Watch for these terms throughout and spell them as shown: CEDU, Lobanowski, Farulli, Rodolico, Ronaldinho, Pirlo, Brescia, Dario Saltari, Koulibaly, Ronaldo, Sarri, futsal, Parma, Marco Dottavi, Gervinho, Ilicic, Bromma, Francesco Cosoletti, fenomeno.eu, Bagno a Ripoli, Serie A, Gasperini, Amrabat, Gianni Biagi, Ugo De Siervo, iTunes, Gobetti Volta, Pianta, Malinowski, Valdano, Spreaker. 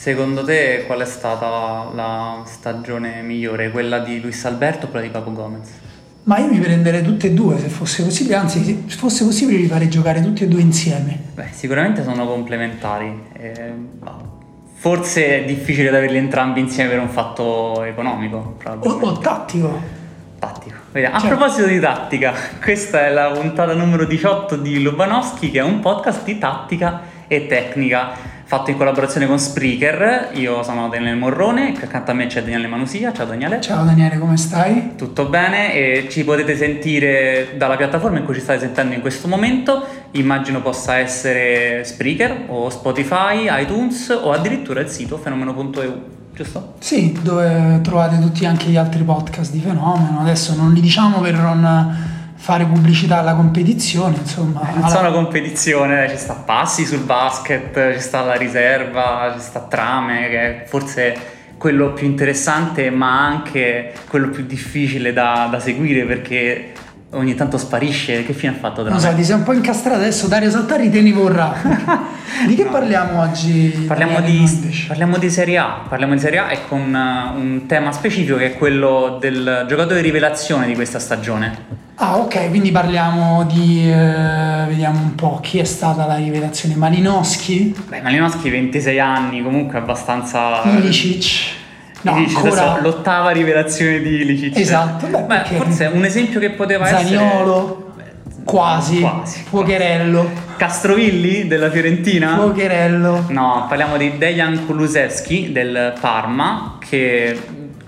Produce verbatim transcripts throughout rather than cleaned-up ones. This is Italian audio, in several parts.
Secondo te qual è stata la, la stagione migliore? Quella di Luis Alberto o quella di Papu Gomez? Ma io mi prenderei tutte e due se fosse possibile, anzi se fosse possibile li farei giocare tutti e due insieme. Beh, sicuramente sono complementari, eh, forse è difficile averli entrambi insieme per un fatto economico o, o tattico. Tattico. A cioè, proposito di tattica, questa è la puntata numero diciotto di Lobanowski, che è un podcast di tattica e tecnica fatto in collaborazione con Spreaker. Io sono Daniele Morrone, accanto a me c'è Daniele Manusia. Ciao Daniele. Ciao Daniele, come stai? Tutto bene, e ci potete sentire dalla piattaforma in cui ci state sentendo in questo momento. Immagino possa essere Spreaker o Spotify, iTunes o addirittura il sito fenomeno punto e u. Giusto? Sì, dove trovate tutti anche gli altri podcast di Fenomeno. Adesso non li diciamo per non fare pubblicità alla competizione, insomma. Non alla... sono competizione, ci sta passi sul basket, ci sta la riserva, ci sta trame, che è forse quello più interessante, ma anche quello più difficile da, da seguire, perché ogni tanto sparisce. Che fine ha fatto Drama? Non so, ti sei un po' incastrato adesso, Dario Saltari te ne vorrà. Di che no. parliamo oggi? Parliamo di, parliamo di Serie A, parliamo di Serie A e con un tema specifico che è quello del giocatore rivelazione di questa stagione. Ah ok, quindi parliamo di, eh, vediamo un po' chi è stata la rivelazione. Malinowski? Beh, Malinowski ventisei anni, comunque abbastanza... Ilicic? No, ancora... l'ottava rivelazione di Ilicic. Esatto. Beh, Beh, forse un esempio che poteva Zaniolo, essere Zaniolo, quasi, quasi Fuocherello, quasi. Castrovilli della Fiorentina, Fuocherello. No, parliamo di Dejan Kulusevski del Parma, che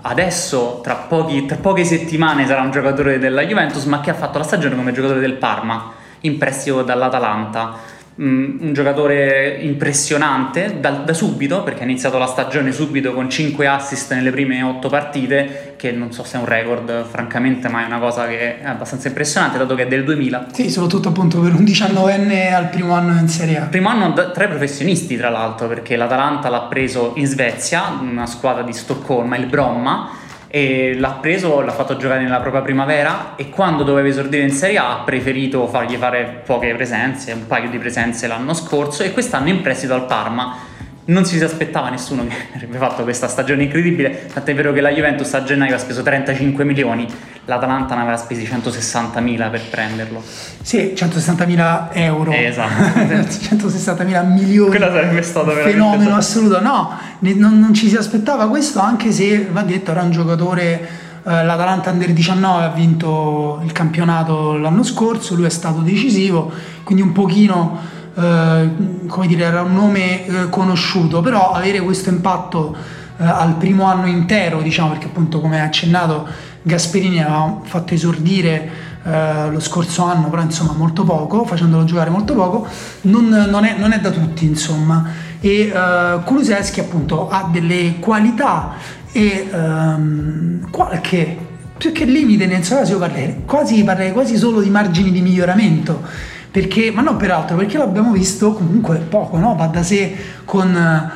adesso tra, pochi, tra poche settimane sarà un giocatore della Juventus, ma che ha fatto la stagione come giocatore del Parma in prestito dall'Atalanta. Un giocatore impressionante da, da subito, perché ha iniziato la stagione subito con cinque assist nelle prime otto partite, che non so se è un record francamente, ma è una cosa che è abbastanza impressionante dato che è del duemila. Sì, soprattutto appunto per un diciannovenne al primo anno in Serie A. Primo anno da, tra i professionisti, tra l'altro, perché l'Atalanta l'ha preso in Svezia, una squadra di Stoccolma, il Bromma, e l'ha preso, l'ha fatto giocare nella propria primavera, e quando doveva esordire in Serie A ha preferito fargli fare poche presenze, un paio di presenze l'anno scorso, e quest'anno in prestito al Parma. Non si aspettava nessuno che avrebbe fatto questa stagione incredibile, tant'è vero che la Juventus a gennaio ha speso trentacinque milioni, l'Atalanta ne aveva spesi centosessantamila per prenderlo. Sì, centosessantamila euro. Esatto. centosessantamila milioni. Quello sarebbe stato veramente un fenomeno assoluto. No, non, non ci si aspettava questo, anche se, va detto, era un giocatore... L'Atalanta Under diciannove ha vinto il campionato l'anno scorso, lui è stato decisivo, quindi un pochino... Uh, come dire, era un nome uh, conosciuto, però avere questo impatto uh, al primo anno intero, diciamo, perché appunto come accennato Gasperini aveva fatto esordire uh, lo scorso anno, però insomma molto poco, facendolo giocare molto poco, non, non, è, non è da tutti, insomma. E uh, Kulusevski appunto ha delle qualità e um, qualche, più che limite nel suo caso, io parlerei quasi, parlerei quasi solo di margini di miglioramento. Perché, ma non peraltro, perché l'abbiamo visto comunque poco, no? Va da sé con, eh,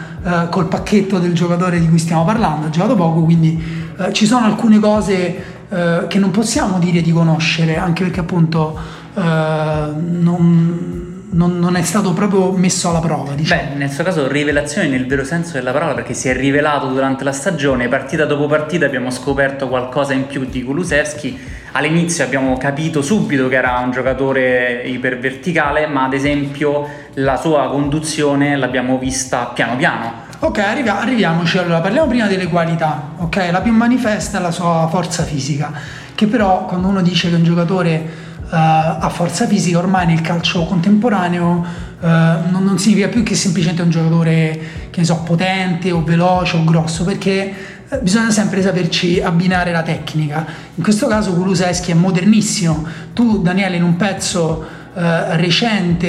col pacchetto del giocatore di cui stiamo parlando, ha giocato poco, quindi eh, ci sono alcune cose eh, che non possiamo dire di conoscere, anche perché appunto eh, non, non, non è stato proprio messo alla prova, diciamo. Beh, nel suo caso rivelazione nel vero senso della parola, perché si è rivelato durante la stagione, partita dopo partita abbiamo scoperto qualcosa in più di Kulusevski. All'inizio abbiamo capito subito che era un giocatore iperverticale, ma ad esempio la sua conduzione l'abbiamo vista piano piano. Ok, arrivia- arriviamoci allora, parliamo prima delle qualità, ok? La più manifesta è la sua forza fisica, che però quando uno dice che un giocatore uh, ha forza fisica, ormai nel calcio contemporaneo uh, non, non significa più che semplicemente un giocatore, che ne so, potente o veloce o grosso, perché... bisogna sempre saperci abbinare la tecnica. In questo caso Kulusevski è modernissimo. Tu, Daniele, in un pezzo eh, recente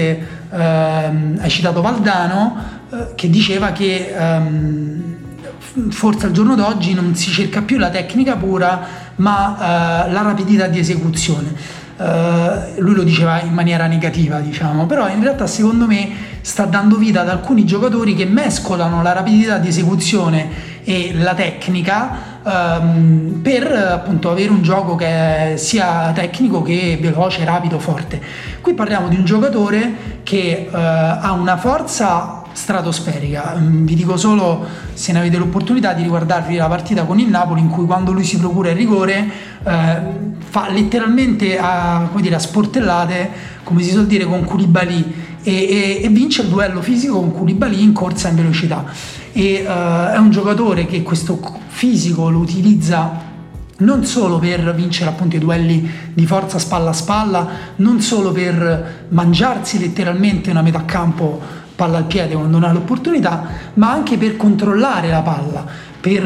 eh, hai citato Valdano eh, che diceva che ehm, forse al giorno d'oggi non si cerca più la tecnica pura, ma eh, la rapidità di esecuzione. Uh, lui lo diceva in maniera negativa, diciamo, però in realtà secondo me sta dando vita ad alcuni giocatori che mescolano la rapidità di esecuzione e la tecnica um, per appunto avere un gioco che è sia tecnico che veloce, rapido, forte. Qui parliamo di un giocatore che uh, ha una forza stratosferica. Vi dico solo, se ne avete l'opportunità, di riguardarvi la partita con il Napoli, in cui quando lui si procura il rigore eh, fa letteralmente a, come dire, a sportellate, come si suol dire, con Koulibaly, e, e, e vince il duello fisico con Koulibaly in corsa in velocità. E eh, è un giocatore che questo fisico lo utilizza non solo per vincere appunto i duelli di forza spalla a spalla, non solo per mangiarsi letteralmente una metà campo palla al piede quando non ha l'opportunità, ma anche per controllare la palla, per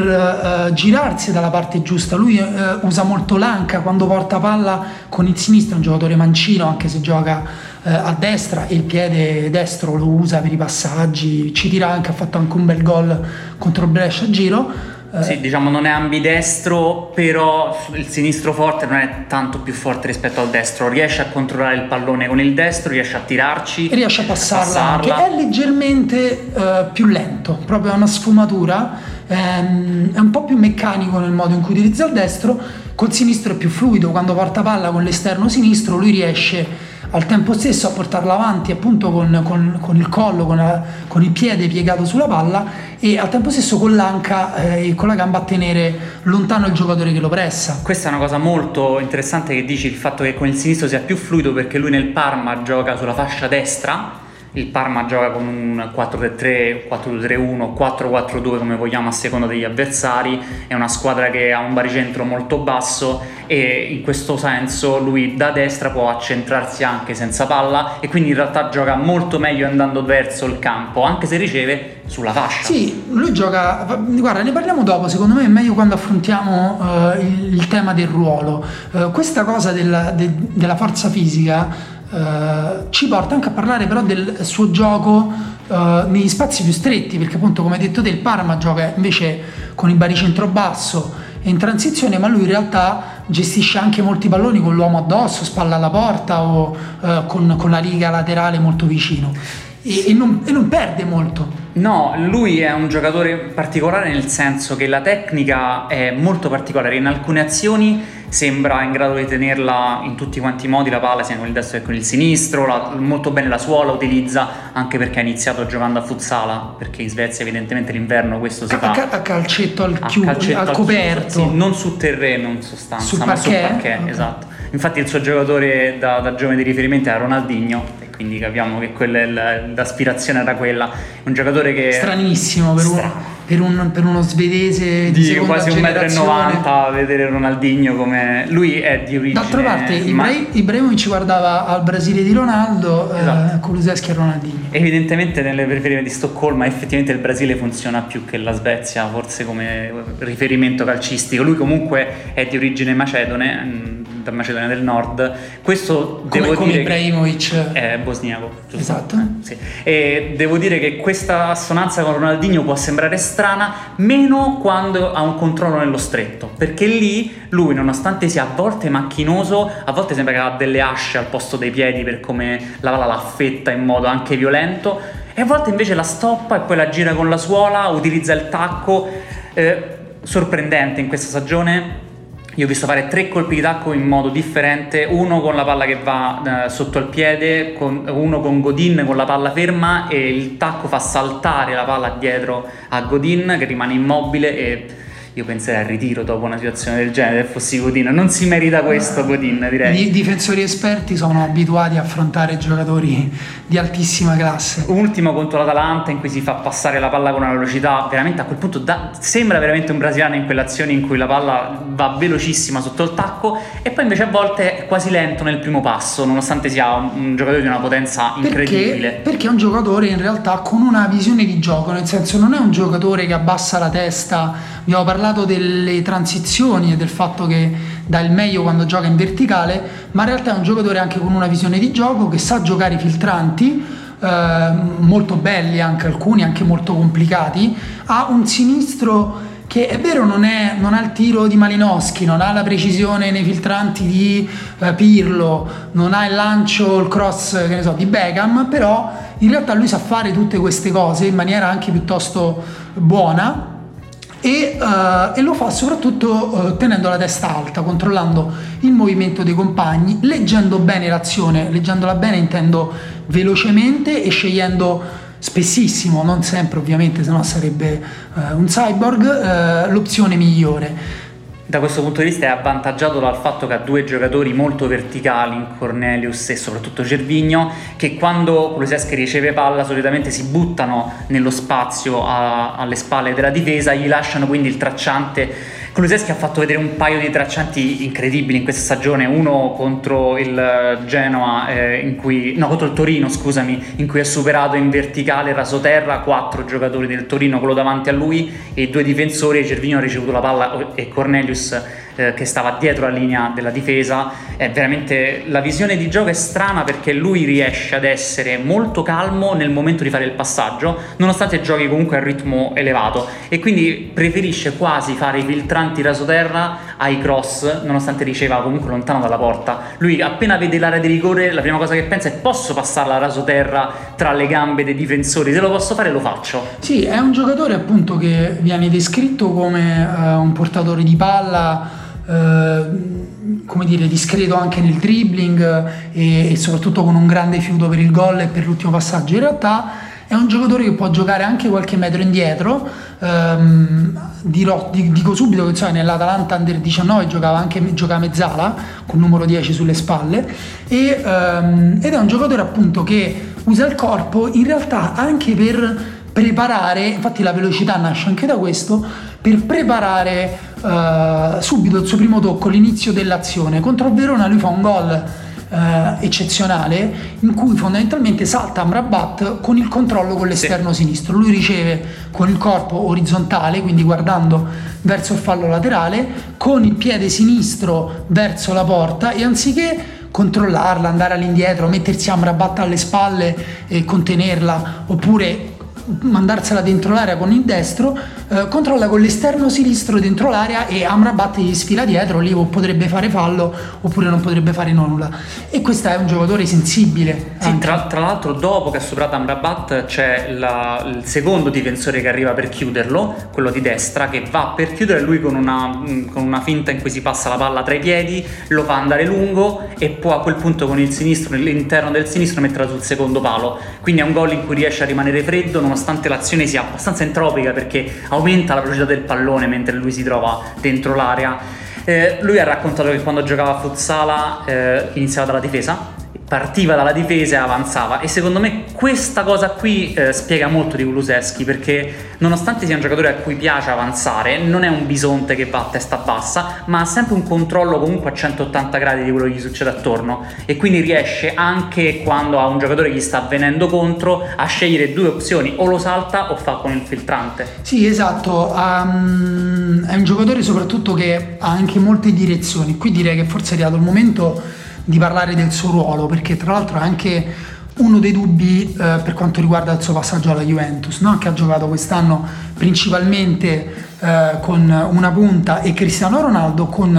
eh, girarsi dalla parte giusta. Lui eh, usa molto l'anca quando porta palla con il sinistro, è un giocatore mancino anche se gioca eh, a destra, e il piede destro lo usa per i passaggi, ci tira anche, ha fatto anche un bel gol contro il Brescia a giro. Eh. Sì, diciamo non è ambidestro, però il sinistro forte non è tanto più forte rispetto al destro, riesce a controllare il pallone con il destro, riesce a tirarci, e riesce a passarla, che è leggermente uh, più lento, proprio una sfumatura, um, è un po' più meccanico nel modo in cui utilizza il destro. Col sinistro è più fluido, quando porta palla con l'esterno sinistro lui riesce al tempo stesso a portarla avanti appunto con, con, con il collo, con, la, con il piede piegato sulla palla, e al tempo stesso con l'anca eh, e con la gamba a tenere lontano il giocatore che lo pressa. Questa è una cosa molto interessante che dici, il fatto che con il sinistro sia più fluido, perché lui nel Parma gioca sulla fascia destra, il Parma gioca con un quattro tre tre, quattro due tre uno, quattro quattro due come vogliamo a seconda degli avversari, è una squadra che ha un baricentro molto basso, e in questo senso lui da destra può accentrarsi anche senza palla, e quindi in realtà gioca molto meglio andando verso il campo, anche se riceve sulla fascia. Sì, lui gioca, guarda, ne parliamo dopo, secondo me è meglio quando affrontiamo uh, il, il tema del ruolo. Uh, questa cosa della, de, della forza fisica Uh, ci porta anche a parlare però del suo gioco uh, negli spazi più stretti, perché appunto, come hai detto te, il Parma gioca invece con il baricentro basso e in transizione, ma lui in realtà gestisce anche molti palloni con l'uomo addosso, spalla alla porta, o uh, con, con la riga laterale molto vicino, e, e, non, e non perde molto. No, lui è un giocatore particolare, nel senso che la tecnica è molto particolare, in alcune azioni sembra in grado di tenerla in tutti quanti i modi la palla, sia con il destro che con il sinistro, la, molto bene la suola utilizza, anche perché ha iniziato giocando a futsala, perché in Svezia evidentemente l'inverno questo si fa a calcetto al chiudo, al coperto, sì, non sul terreno in sostanza, sul ma parquet? Sul parquet, okay. Esatto, infatti il suo giocatore da, da giovane di riferimento era Ronaldinho, quindi capiamo che quella, l'aspirazione era quella. Un giocatore che stranissimo per, Stra... un, per, un, per uno svedese di, di quasi un metro e novanta, vedere Ronaldinho come lui è di origine. D'altra parte Ibrahimovic ci guardava al Brasile di Ronaldo, esatto. eh, Kulusevski e Ronaldinho. Evidentemente nelle periferie di Stoccolma effettivamente il Brasile funziona più che la Svezia, forse come riferimento calcistico. Lui comunque è di origine macedone, da Macedonia del Nord, questo come, devo come dire Ibrahimovic è bosniaco, giusto? Esatto. Sì. E devo dire che questa assonanza con Ronaldinho può sembrare strana, meno quando ha un controllo nello stretto, perché lì lui, nonostante sia a volte macchinoso, a volte sembra che ha delle asce al posto dei piedi per come la palla l'affetta in modo anche violento, e a volte invece la stoppa e poi la gira con la suola, utilizza il tacco, eh, sorprendente in questa stagione. Io ho visto fare tre colpi di tacco in modo differente, uno con la palla che va eh, sotto al piede, con, uno con Godin con la palla ferma, e il tacco fa saltare la palla dietro a Godin che rimane immobile, e io penserei al ritiro dopo una situazione del genere, fossi Godin. Non si merita questo Godin, direi. I difensori esperti sono abituati a affrontare giocatori di altissima classe. Ultimo contro l'Atalanta, in cui si fa passare la palla con una velocità veramente, a quel punto da, sembra veramente un brasiliano in quell'azione in cui la palla va velocissima sotto il tacco, e poi invece a volte è quasi lento nel primo passo, nonostante sia un, un giocatore di una potenza incredibile. Perché, perché è un giocatore in realtà con una visione di gioco, nel senso non è un giocatore che abbassa la testa. Abbiamo parlato delle transizioni e del fatto che dà il meglio quando gioca in verticale, ma in realtà è un giocatore anche con una visione di gioco, che sa giocare i filtranti, eh, molto belli anche alcuni, anche molto complicati. Ha un sinistro che è vero non, è, non ha il tiro di Malinowski, non ha la precisione nei filtranti di eh, Pirlo, non ha il lancio, il cross, che ne so, di Beckham, però in realtà lui sa fare tutte queste cose in maniera anche piuttosto buona. E, uh, e lo fa soprattutto uh, tenendo la testa alta, controllando il movimento dei compagni, leggendo bene l'azione. Leggendola bene intendo velocemente e scegliendo spessissimo, non sempre ovviamente, sennò sarebbe eh, un cyborg, eh, l'opzione migliore. Da questo punto di vista è avvantaggiato dal fatto che ha due giocatori molto verticali in Cornelius e soprattutto Gervinho, che quando Kulusevski riceve palla solitamente si buttano nello spazio a, alle spalle della difesa, gli lasciano quindi il tracciante. Kulusevski ha fatto vedere un paio di traccianti incredibili in questa stagione, uno contro il Genoa eh, in cui no contro il Torino, scusami, in cui ha superato in verticale rasoterra quattro giocatori del Torino, quello davanti a lui e due difensori. Gervinho ha ricevuto la palla e Cornelius Eh, che stava dietro la linea della difesa. È veramente, la visione di gioco è strana perché lui riesce ad essere molto calmo nel momento di fare il passaggio, nonostante giochi comunque a ritmo elevato, e quindi preferisce quasi fare i filtranti rasoterra ai cross, nonostante riceva comunque lontano dalla porta. Lui appena vede l'area di rigore la prima cosa che pensa è: posso passarla rasoterra tra le gambe dei difensori? Se lo posso fare lo faccio. Sì, è un giocatore appunto che viene descritto come uh, un portatore di palla, Eh, come dire, discreto anche nel dribbling e, e soprattutto con un grande fiuto per il gol e per l'ultimo passaggio. In realtà è un giocatore che può giocare anche qualche metro indietro. ehm, dirò, dico subito che cioè, nell'Atalanta Under diciannove giocava anche giocava mezzala con il numero dieci sulle spalle e, ehm, ed è un giocatore appunto che usa il corpo in realtà anche per preparare, infatti la velocità nasce anche da questo, per preparare uh, subito il suo primo tocco, l'inizio dell'azione. Contro il Verona lui fa un gol uh, eccezionale in cui fondamentalmente salta Amrabat con il controllo con l'esterno sì. sinistro, lui riceve con il corpo orizzontale, quindi guardando verso il fallo laterale, con il piede sinistro verso la porta, e anziché controllarla, andare all'indietro, mettersi Amrabat alle spalle e contenerla oppure mandarsela dentro l'area con il destro, eh, controlla con l'esterno sinistro dentro l'area e Amrabat gli sfila dietro, lì o potrebbe fare fallo oppure non potrebbe fare nulla. E questo è un giocatore sensibile. Sì, tra, tra l'altro dopo che ha superato Amrabat c'è la, il secondo difensore che arriva per chiuderlo, quello di destra, che va per chiudere lui con una, con una finta in cui si passa la palla tra i piedi, lo fa andare lungo e può a quel punto con il sinistro, l'interno del sinistro, metterla sul secondo palo. Quindi è un gol in cui riesce a rimanere freddo nonostante l'azione sia abbastanza entropica perché aumenta la velocità del pallone mentre lui si trova dentro l'area. Eh, lui ha raccontato che quando giocava a futsala eh, iniziava dalla difesa, partiva dalla difesa e avanzava, e secondo me questa cosa qui eh, spiega molto di Kulusevski, perché nonostante sia un giocatore a cui piace avanzare, non è un bisonte che va a testa bassa, ma ha sempre un controllo comunque a centottanta gradi di quello che gli succede attorno, e quindi riesce anche quando ha un giocatore che gli sta venendo contro a scegliere due opzioni: o lo salta o fa con il filtrante. Sì, esatto, um, è un giocatore soprattutto che ha anche molte direzioni. Qui direi che forse è arrivato il momento di parlare del suo ruolo, perché tra l'altro è anche uno dei dubbi eh, per quanto riguarda il suo passaggio alla Juventus, no? Che ha giocato quest'anno principalmente eh, con una punta e Cristiano Ronaldo, con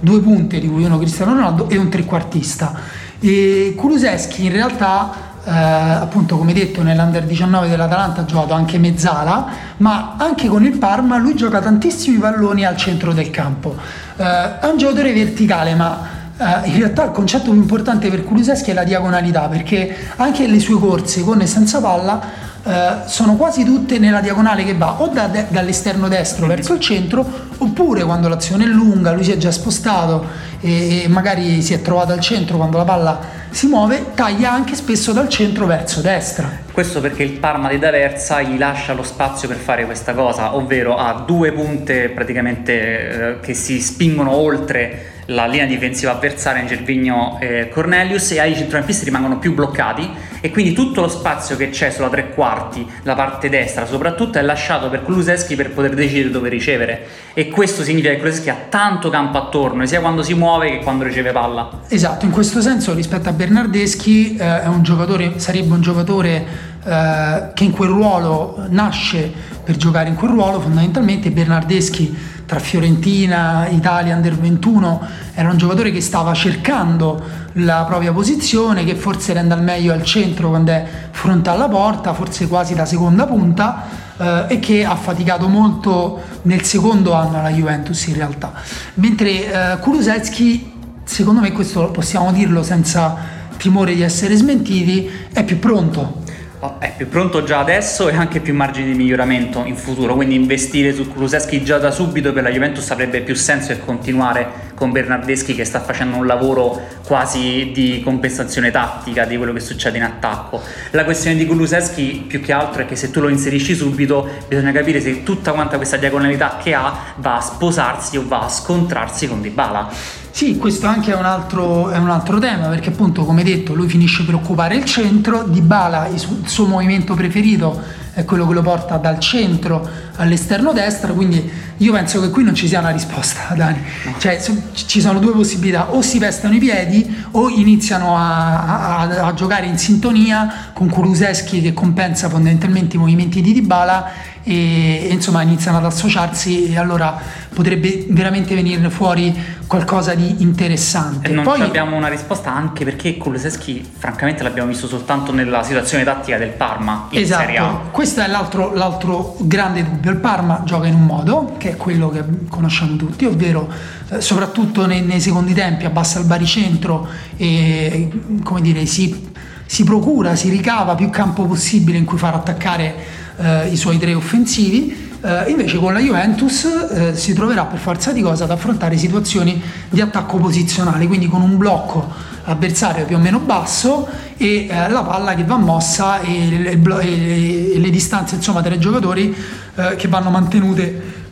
due punte di cui uno Cristiano Ronaldo e un trequartista. E Kulusevski in realtà eh, appunto come detto nell'Under diciannove dell'Atalanta ha giocato anche mezzala, ma anche con il Parma lui gioca tantissimi palloni al centro del campo. Eh, è un giocatore verticale, ma Uh, in realtà il concetto più importante per Kulusevski è la diagonalità, perché anche le sue corse con e senza palla uh, sono quasi tutte nella diagonale che va o da de- dall'esterno destro verso il centro, oppure quando l'azione è lunga lui si è già spostato e-, e magari si è trovato al centro quando la palla si muove, taglia anche spesso dal centro verso destra. Questo perché il Parma di D'Aversa gli lascia lo spazio per fare questa cosa, ovvero ha due punte praticamente eh, che si spingono oltre la linea difensiva avversaria in Gervinho e Cornelius, e ai centrocampisti rimangono più bloccati, e quindi tutto lo spazio che c'è sulla tre quarti, la parte destra soprattutto, è lasciato per Kulusevski per poter decidere dove ricevere, e questo significa che Kulusevski ha tanto campo attorno sia quando si muove che quando riceve palla. Esatto, in questo senso rispetto a Bernardeschi eh, è un giocatore, sarebbe un giocatore eh, che in quel ruolo nasce per giocare in quel ruolo fondamentalmente. Bernardeschi tra Fiorentina, Italia, Under ventuno, era un giocatore che stava cercando la propria posizione, che forse rende al meglio al centro quando è fronte alla porta, forse quasi da seconda punta, eh, e che ha faticato molto nel secondo anno alla Juventus in realtà. Mentre eh, Kulusevski, secondo me questo possiamo dirlo senza timore di essere smentiti, è più pronto. è più pronto già adesso e anche più margini di miglioramento in futuro, quindi investire su Kulusevski già da subito per la Juventus avrebbe più senso che continuare con Bernardeschi, che sta facendo un lavoro quasi di compensazione tattica di quello che succede in attacco. La questione di Kulusevski più che altro è che se tu lo inserisci subito bisogna capire se tutta quanta questa diagonalità che ha va a sposarsi o va a scontrarsi con Dybala. Sì, questo anche è un altro, è un altro tema, perché appunto, come detto, lui finisce per occupare il centro. Dybala, il suo, il suo movimento preferito è quello che lo porta dal centro all'esterno destro, quindi io penso che qui non ci sia una risposta, Dani. Cioè ci sono due possibilità: o si pestano i piedi o iniziano a, a, a giocare in sintonia con Kulusevski, che compensa fondamentalmente i movimenti di Dybala, e insomma iniziano ad associarsi, e allora potrebbe veramente venirne fuori qualcosa di interessante. E non Poi... abbiamo una risposta, anche perché Kulusevski francamente l'abbiamo visto soltanto nella situazione tattica del Parma in esatto. Serie A. Questo è l'altro, l'altro grande dubbio. Il Parma gioca in un modo che è quello che conosciamo tutti, ovvero soprattutto nei, nei secondi tempi abbassa il baricentro e, come dire, si, si procura, si ricava più campo possibile in cui far attaccare Uh, i suoi tre offensivi. Uh, invece con la Juventus uh, si troverà per forza di cosa ad affrontare situazioni di attacco posizionale, quindi con un blocco avversario più o meno basso e uh, la palla che va mossa e le, blo- e le, e le distanze insomma tra i giocatori uh, che vanno mantenute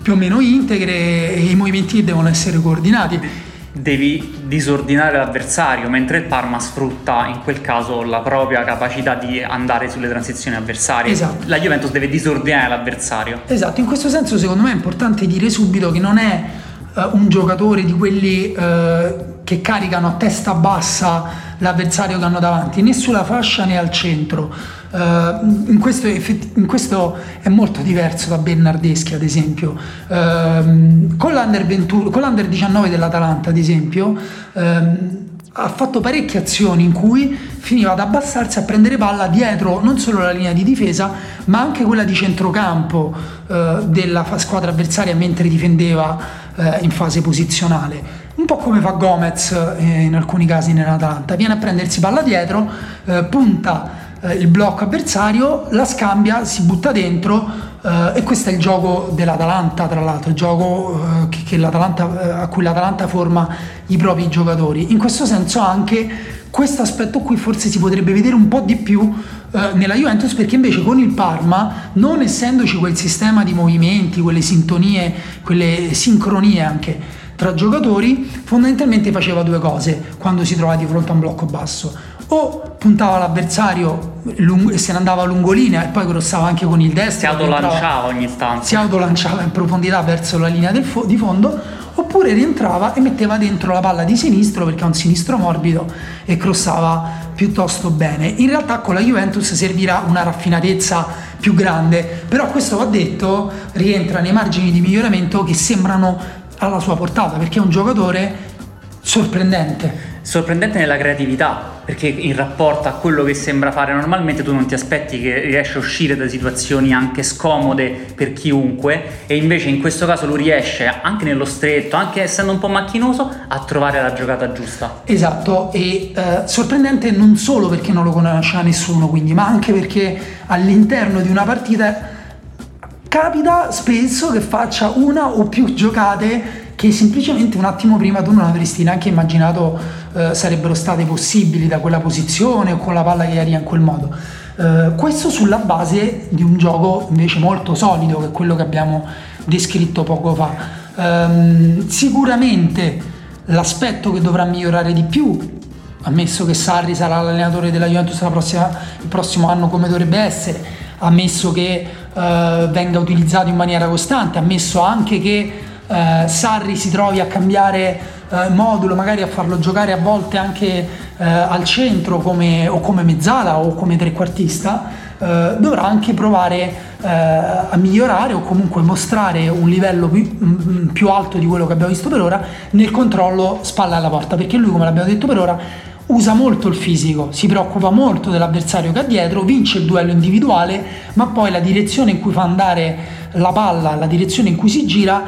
più o meno integre, e i movimenti che devono essere coordinati. Devi disordinare l'avversario, mentre il Parma sfrutta in quel caso la propria capacità di andare sulle transizioni avversarie. Esatto. La Juventus deve disordinare l'avversario. Esatto, in questo senso secondo me è importante dire subito che non è uh, un giocatore di quelli uh, che caricano a testa bassa l'avversario che hanno davanti, né sulla fascia né al centro. Uh, in, questo effetti, in questo è molto diverso da Bernardeschi, ad esempio. Uh, con, l'under ventuno, con l'Under diciannove dell'Atalanta, ad esempio, uh, ha fatto parecchie azioni in cui finiva ad abbassarsi a prendere palla dietro non solo la linea di difesa, ma anche quella di centrocampo uh, della squadra avversaria mentre difendeva uh, in fase posizionale. Un po' come fa Gomez eh, in alcuni casi nell'Atalanta, viene a prendersi palla dietro, eh, punta eh, il blocco avversario, la scambia, si butta dentro eh, e questo è il gioco dell'Atalanta, tra l'altro, il gioco eh, che, che l'Atalanta, eh, a cui l'Atalanta forma i propri giocatori. In questo senso anche questo aspetto qui forse si potrebbe vedere un po' di più eh, nella Juventus, perché invece con il Parma, non essendoci quel sistema di movimenti, quelle sintonie, quelle sincronie anche tra giocatori, fondamentalmente faceva due cose quando si trovava di fronte a un blocco basso: o puntava l'avversario lung- e se ne andava lungolinea e poi crossava anche con il destro, si autolanciava ogni tanto, si autolanciava in profondità verso la linea del fo- di fondo, oppure rientrava e metteva dentro la palla di sinistro, perché ha un sinistro morbido e crossava piuttosto bene. In realtà con la Juventus servirà una raffinatezza più grande, però questo, va detto, rientra nei margini di miglioramento che sembrano alla sua portata, perché è un giocatore sorprendente sorprendente nella creatività, perché in rapporto a quello che sembra fare normalmente tu non ti aspetti che riesce a uscire da situazioni anche scomode per chiunque, e invece in questo caso lui riesce, anche nello stretto, anche essendo un po' macchinoso, a trovare la giocata giusta. Esatto, e eh, sorprendente non solo perché non lo conosceva nessuno, quindi, ma anche perché all'interno di una partita capita spesso che faccia una o più giocate che semplicemente un attimo prima tu non avresti neanche immaginato eh, sarebbero state possibili da quella posizione o con la palla che arriva in quel modo. Eh, questo sulla base di un gioco invece molto solido, che è quello che abbiamo descritto poco fa. Eh, sicuramente l'aspetto che dovrà migliorare di più, ammesso che Sarri sarà l'allenatore della Juventus la prossima, il prossimo anno come dovrebbe essere, ammesso che uh, venga utilizzato in maniera costante, ammesso anche che uh, Sarri si trovi a cambiare uh, modulo, magari a farlo giocare a volte anche uh, al centro come, o come mezzala o come trequartista, uh, dovrà anche provare uh, a migliorare o comunque mostrare un livello più, mh, più alto di quello che abbiamo visto per ora nel controllo spalla alla porta, perché lui, come l'abbiamo detto per ora, usa molto il fisico, si preoccupa molto dell'avversario che ha dietro, vince il duello individuale, ma poi la direzione in cui fa andare la palla, la direzione in cui si gira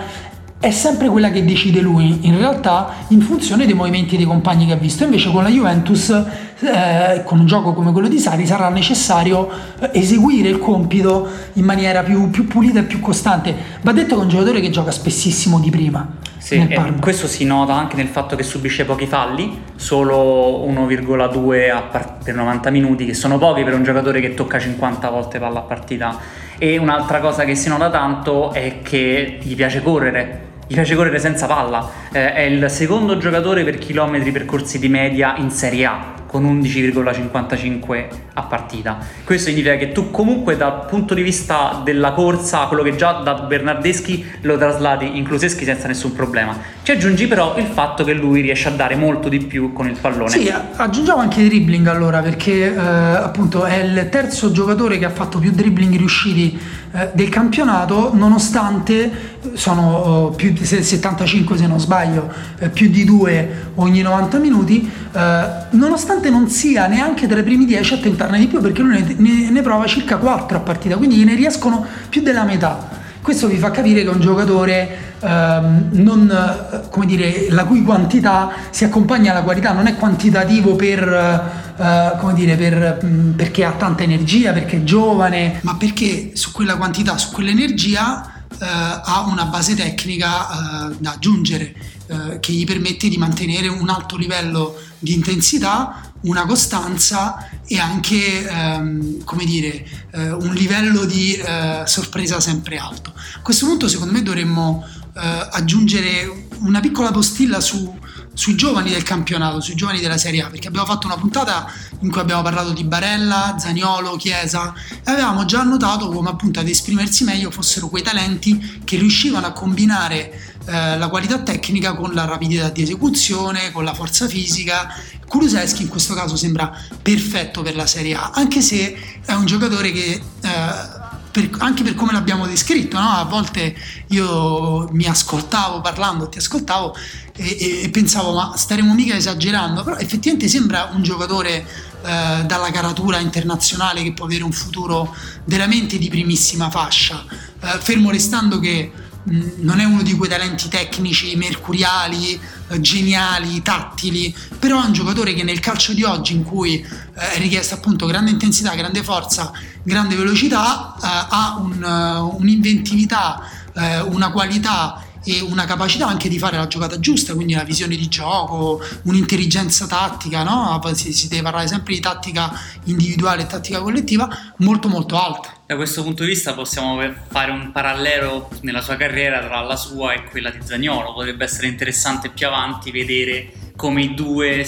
è sempre quella che decide lui, in realtà, in funzione dei movimenti dei compagni che ha visto. Invece con la Juventus, eh, con un gioco come quello di Sarri, sarà necessario eseguire il compito in maniera più, più pulita e più costante. Va detto che è un giocatore che gioca spessissimo di prima. Sì, nel Parma. Questo si nota anche nel fatto che subisce pochi falli, solo uno virgola due a par- per novanta minuti, che sono pochi per un giocatore che tocca cinquanta volte palla a partita. E un'altra cosa che si nota tanto è che gli piace correre, gli piace correre senza palla. Eh, è il secondo giocatore per chilometri percorsi di media in Serie A, con undici virgola cinquantacinque a partita. Questo significa che tu comunque dal punto di vista della corsa, quello che già da Bernardeschi lo traslati in Kulusevski senza nessun problema. Ci aggiungi però il fatto che lui riesce a dare molto di più con il pallone. Sì, aggiungiamo anche il dribbling allora, perché eh, appunto è il terzo giocatore che ha fatto più dribbling riusciti eh, del campionato, nonostante sono più di settantacinque se non sbaglio, eh, più di due ogni novanta minuti, eh, nonostante non sia neanche tra i primi dieci a tentarne di più, perché lui ne, ne, ne prova circa quattro a partita, quindi ne riescono più della metà. Questo vi fa capire che è un giocatore ehm, non, come dire, la cui quantità si accompagna alla qualità, non è quantitativo per, eh, come dire, per, perché ha tanta energia, perché è giovane, ma perché su quella quantità, su quell'energia eh, ha una base tecnica eh, da aggiungere, eh, che gli permette di mantenere un alto livello di intensità, una costanza e anche ehm, come dire eh, un livello di eh, sorpresa sempre alto. A questo punto secondo me dovremmo eh, aggiungere una piccola postilla su sui giovani del campionato, sui giovani della Serie A, perché abbiamo fatto una puntata in cui abbiamo parlato di Barella, Zaniolo, Chiesa, e avevamo già notato come appunto ad esprimersi meglio fossero quei talenti che riuscivano a combinare eh, la qualità tecnica con la rapidità di esecuzione, con la forza fisica. Kulusevski in questo caso sembra perfetto per la Serie A, anche se è un giocatore che eh, Per, anche per come l'abbiamo descritto, no? A volte io mi ascoltavo parlando, ti ascoltavo e, e, e pensavo ma staremo mica esagerando, però effettivamente sembra un giocatore eh, dalla caratura internazionale che può avere un futuro veramente di primissima fascia, eh, fermo restando che mh, non è uno di quei talenti tecnici mercuriali, eh, geniali, tattili, però è un giocatore che nel calcio di oggi, in cui eh, è richiesta appunto grande intensità, grande forza, grande velocità, eh, ha un, uh, un'inventività, eh, una qualità e una capacità anche di fare la giocata giusta, quindi una visione di gioco, un'intelligenza tattica, no? si, si deve parlare sempre di tattica individuale e tattica collettiva molto molto alta. Da questo punto di vista possiamo fare un parallelo nella sua carriera tra la sua e quella di Zaniolo. Potrebbe essere interessante più avanti vedere come i due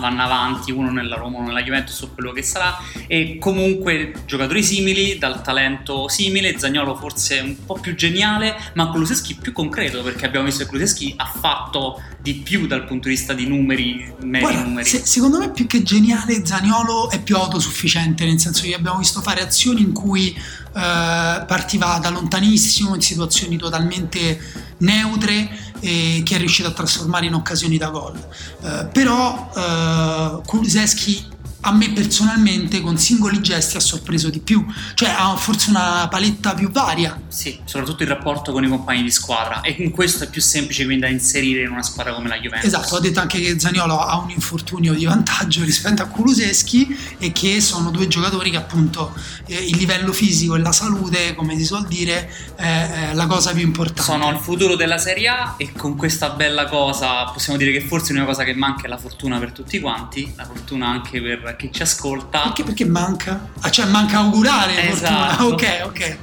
vanno avanti, uno nella Roma, uno nella Juventus, o quello che sarà, e comunque giocatori simili, dal talento simile. Zaniolo forse un po' più geniale, ma Kulusevski più concreto, perché abbiamo visto che Kulusevski ha fatto di più dal punto di vista di numeri, meri Guarda, numeri. Se, secondo me più che geniale Zaniolo è più autosufficiente, nel senso che abbiamo visto fare azioni in cui eh, partiva da lontanissimo, in situazioni totalmente neutre, e che è riuscito a trasformare in occasioni da gol. Eh, però eh, Kulusevski a me personalmente con singoli gesti ha sorpreso di più, cioè ha forse una paletta più varia. Sì, soprattutto il rapporto con i compagni di squadra, e in questo è più semplice quindi da inserire in una squadra come la Juventus. Esatto, ho detto anche che Zaniolo ha un infortunio di vantaggio rispetto a Kulusevski, e che sono due giocatori che appunto eh, il livello fisico e la salute, come si suol dire, è, è la cosa più importante. Sono il futuro della Serie A, e con questa bella cosa possiamo dire che forse una cosa che manca è la fortuna per tutti quanti, la fortuna anche per che ci ascolta. Anche perché manca? Ah, cioè manca augurare esatto. Fortuna. Ok, ok.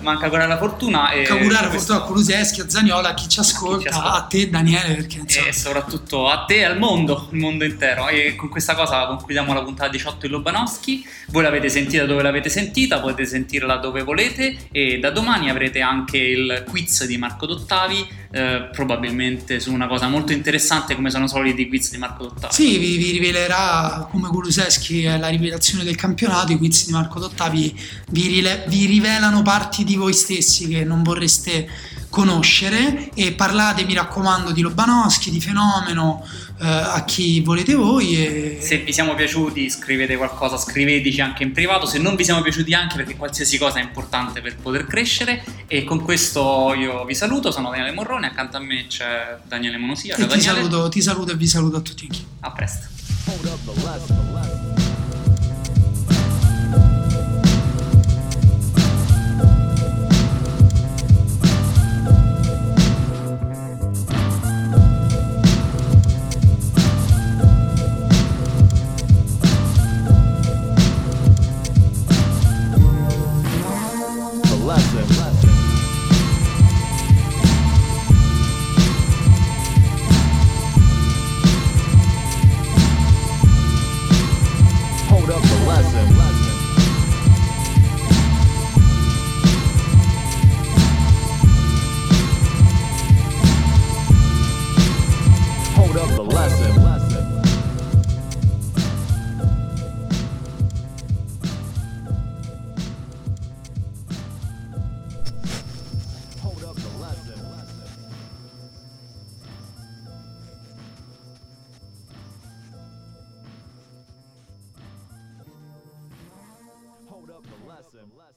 Manca augurare la fortuna. E augurare questo... fortuna a Kulusevski, a Zaniolo, a chi ci ascolta, chi ci ascolta. A te Daniele, perché insomma... E soprattutto a te e al mondo, il mondo intero. E con questa cosa concludiamo la puntata diciotto di Lobanowski. Voi l'avete sentita dove l'avete sentita, potete sentirla dove volete, e da domani avrete anche il quiz di Marco Dottavi, eh, probabilmente su una cosa molto interessante, come sono soliti i quiz di Marco Dottavi. Sì, vi, vi rivelerà come Kulusevski Kulusevski e la rivelazione del campionato, i quiz di Marco Dottavi vi, rile- vi rivelano parti di voi stessi che non vorreste conoscere, e parlate, mi raccomando, di Lobanowski, di Fenomeno, eh, a chi volete voi. E... se vi siamo piaciuti scrivete qualcosa, scriveteci anche in privato, se non vi siamo piaciuti anche, perché qualsiasi cosa è importante per poter crescere. E con questo io vi saluto, sono Daniele Morrone, accanto a me c'è Daniele Manusia. Ciao, ti Daniele. saluto, ti saluto e vi saluto a tutti. A presto. Lesson.